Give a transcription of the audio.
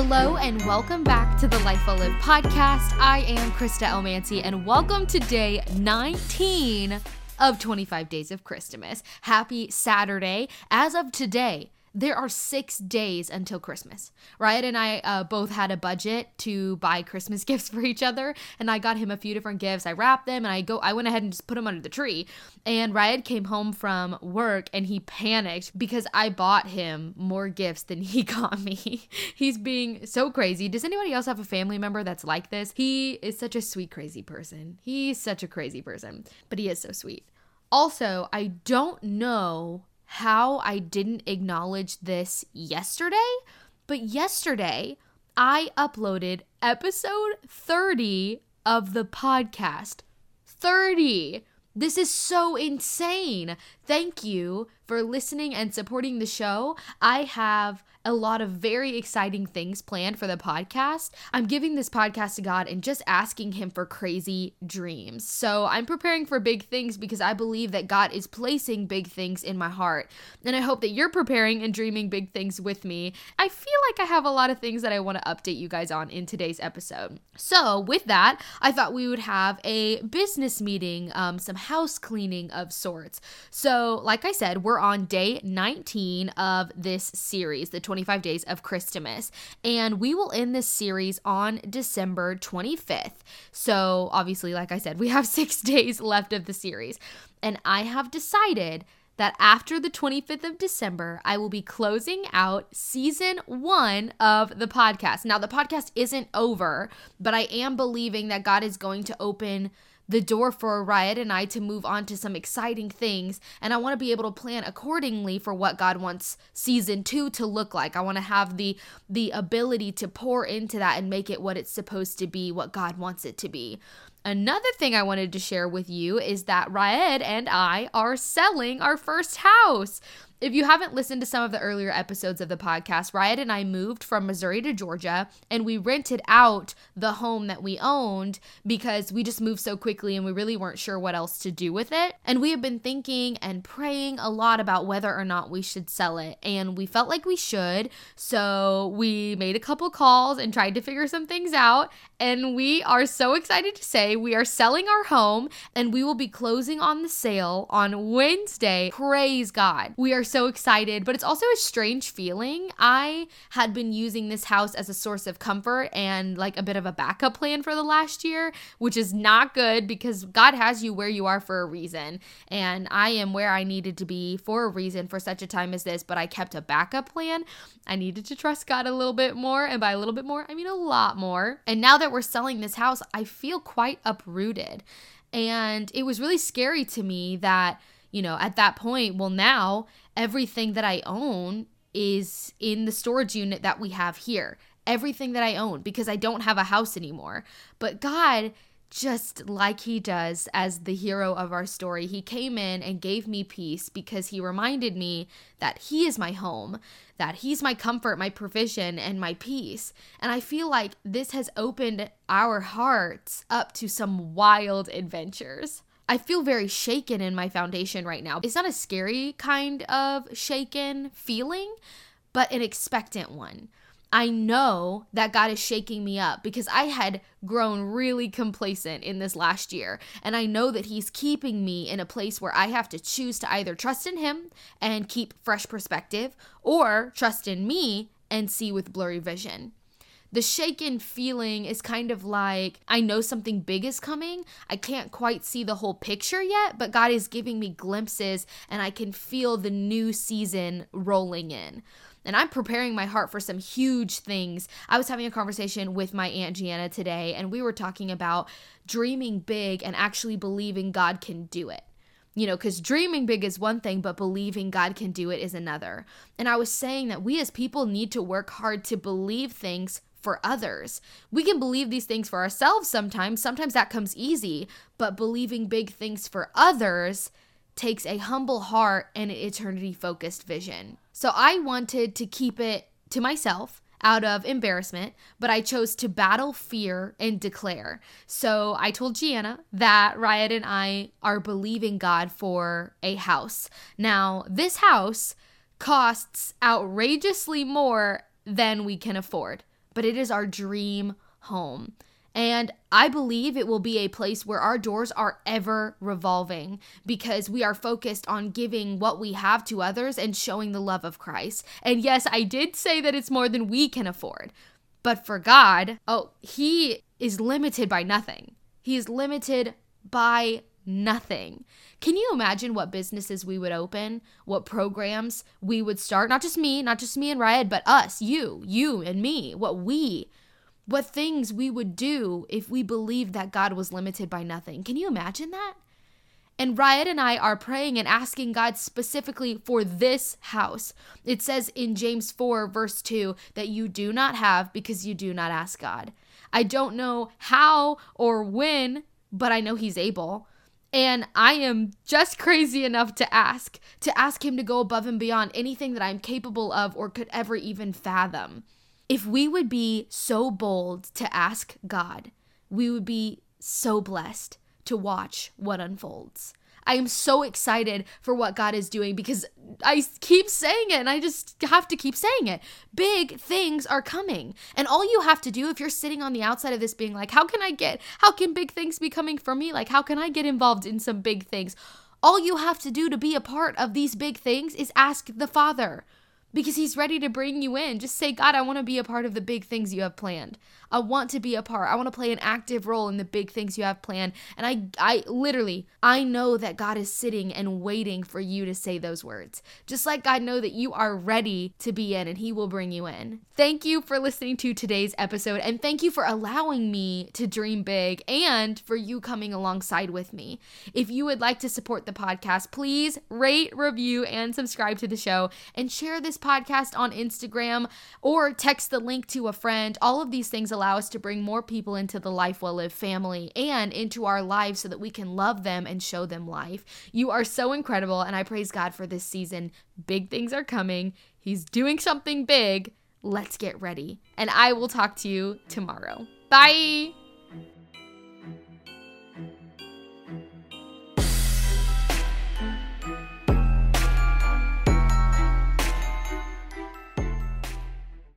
Hello and welcome back to the Life Well Live podcast. I am Krista Elmancy and welcome to day 19 of 25 Days of Christmas. Happy Saturday. As of today, there are 6 days until Christmas. Ryan and I both had a budget to buy Christmas gifts for each other, and I got him a few different gifts. I wrapped them, and I went ahead and just put them under the tree. And Ryan came home from work, and he panicked because I bought him more gifts than he got me. He's being so crazy. Does anybody else have a family member that's like this? He is such a sweet, crazy person. He's such a crazy person, but he is so sweet. Also, I don't know how I didn't acknowledge this yesterday, but yesterday I uploaded episode 30 of the podcast. 30! This is so insane. Thank you for listening and supporting the show. I have a lot of very exciting things planned for the podcast. I'm giving this podcast to God and just asking him for crazy dreams. So I'm preparing for big things because I believe that God is placing big things in my heart. And I hope that you're preparing and dreaming big things with me. I feel like I have a lot of things that I want to update you guys on in today's episode. So with that, I thought we would have a business meeting, some house cleaning of sorts. So like I said, we're on day 19 of this series, the 25 Days of Christmas, and we will end this series on December 25th. So obviously, like I said, we have 6 days left of the series, and I have decided that after the 25th of December, I will be closing out season 1 of the podcast. Now, the podcast isn't over, but I am believing that God is going to open the door for Riot and I to move on to some exciting things, and I want to be able to plan accordingly for what God wants season 2 to look like. I want to have the ability to pour into that and make it what it's supposed to be, what God wants it to be. Another thing I wanted to share with you is that Raed and I are selling our first house. If you haven't listened to some of the earlier episodes of the podcast, Raed and I moved from Missouri to Georgia, and we rented out the home that we owned because we just moved so quickly and we really weren't sure what else to do with it. And we have been thinking and praying a lot about whether or not we should sell it, and we felt like we should. So we made a couple calls and tried to figure some things out, and we are so excited to say we are selling our home, and we will be closing on the sale on Wednesday. Praise God. We are so excited, but it's also a strange feeling. I had been using this house as a source of comfort and like a bit of a backup plan for the last year, which is not good because God has you where you are for a reason. And I am where I needed to be for a reason for such a time as this, but I kept a backup plan. I needed to trust God a little bit more, and by a little bit more, I mean a lot more. And now that we're selling this house, I feel quite uprooted. And it was really scary to me that, you know, at that point, well, now everything that I own is in the storage unit that we have here. Everything that I own, because I don't have a house anymore. But God, just like he does as the hero of our story, he came in and gave me peace because he reminded me that he is my home, that he's my comfort, my provision, and my peace. And I feel like this has opened our hearts up to some wild adventures. I feel very shaken in my foundation right now. It's not a scary kind of shaken feeling, but an expectant one. I know that God is shaking me up because I had grown really complacent in this last year. And I know that he's keeping me in a place where I have to choose to either trust in him and keep fresh perspective, or trust in me and see with blurry vision. The shaken feeling is kind of like, I know something big is coming. I can't quite see the whole picture yet, but God is giving me glimpses and I can feel the new season rolling in. And I'm preparing my heart for some huge things. I was having a conversation with my Aunt Gianna today, and we were talking about dreaming big and actually believing God can do it. You know, because dreaming big is one thing, but believing God can do it is another. And I was saying that we as people need to work hard to believe things for others. We can believe these things for ourselves sometimes. Sometimes that comes easy, but believing big things for others takes a humble heart and an eternity-focused vision. So I wanted to keep it to myself out of embarrassment, but I chose to battle fear and declare. So I told Gianna that Riot and I are believing God for a house. Now, this house costs outrageously more than we can afford. but it is our dream home. And I believe it will be a place where our doors are ever revolving because we are focused on giving what we have to others and showing the love of Christ. And yes, I did say that it's more than we can afford. But for God, He is limited by nothing. He is limited by nothing. Can you imagine what businesses we would open, what programs we would start? Not just me and Ryan, but us, you and me, what things we would do if we believed that God was limited by nothing. Can you imagine that? And Riot and I are praying and asking God specifically for this house. It says in James 4 verse 2 that you do not have because you do not ask God. I don't know how or when, but I know He's able. And I am just crazy enough to ask Him to go above and beyond anything that I'm capable of or could ever even fathom. If we would be so bold to ask God, we would be so blessed to watch what unfolds. I am so excited for what God is doing because I keep saying it and I just have to keep saying it. Big things are coming. And all you have to do if you're sitting on the outside of this being like, how can big things be coming for me? Like, how can I get involved in some big things? All you have to do to be a part of these big things is ask the Father. Because He's ready to bring you in. Just say, God, I want to be a part of the big things you have planned. I want to be a part. I want to play an active role in the big things you have planned. And I know that God is sitting and waiting for you to say those words. Just like I know that you are ready to be in and He will bring you in. Thank you for listening to today's episode. And thank you for allowing me to dream big and for you coming alongside with me. If you would like to support the podcast, please rate, review, and subscribe to the show and share this podcast on Instagram or text the link to a friend. All of these things allow us to bring more people into the Life Well Live family and into our lives so that we can love them and show them life. You are so incredible, and I praise God for this season. Big things are coming. He's doing something big. Let's get ready. And I will talk to you tomorrow. Bye.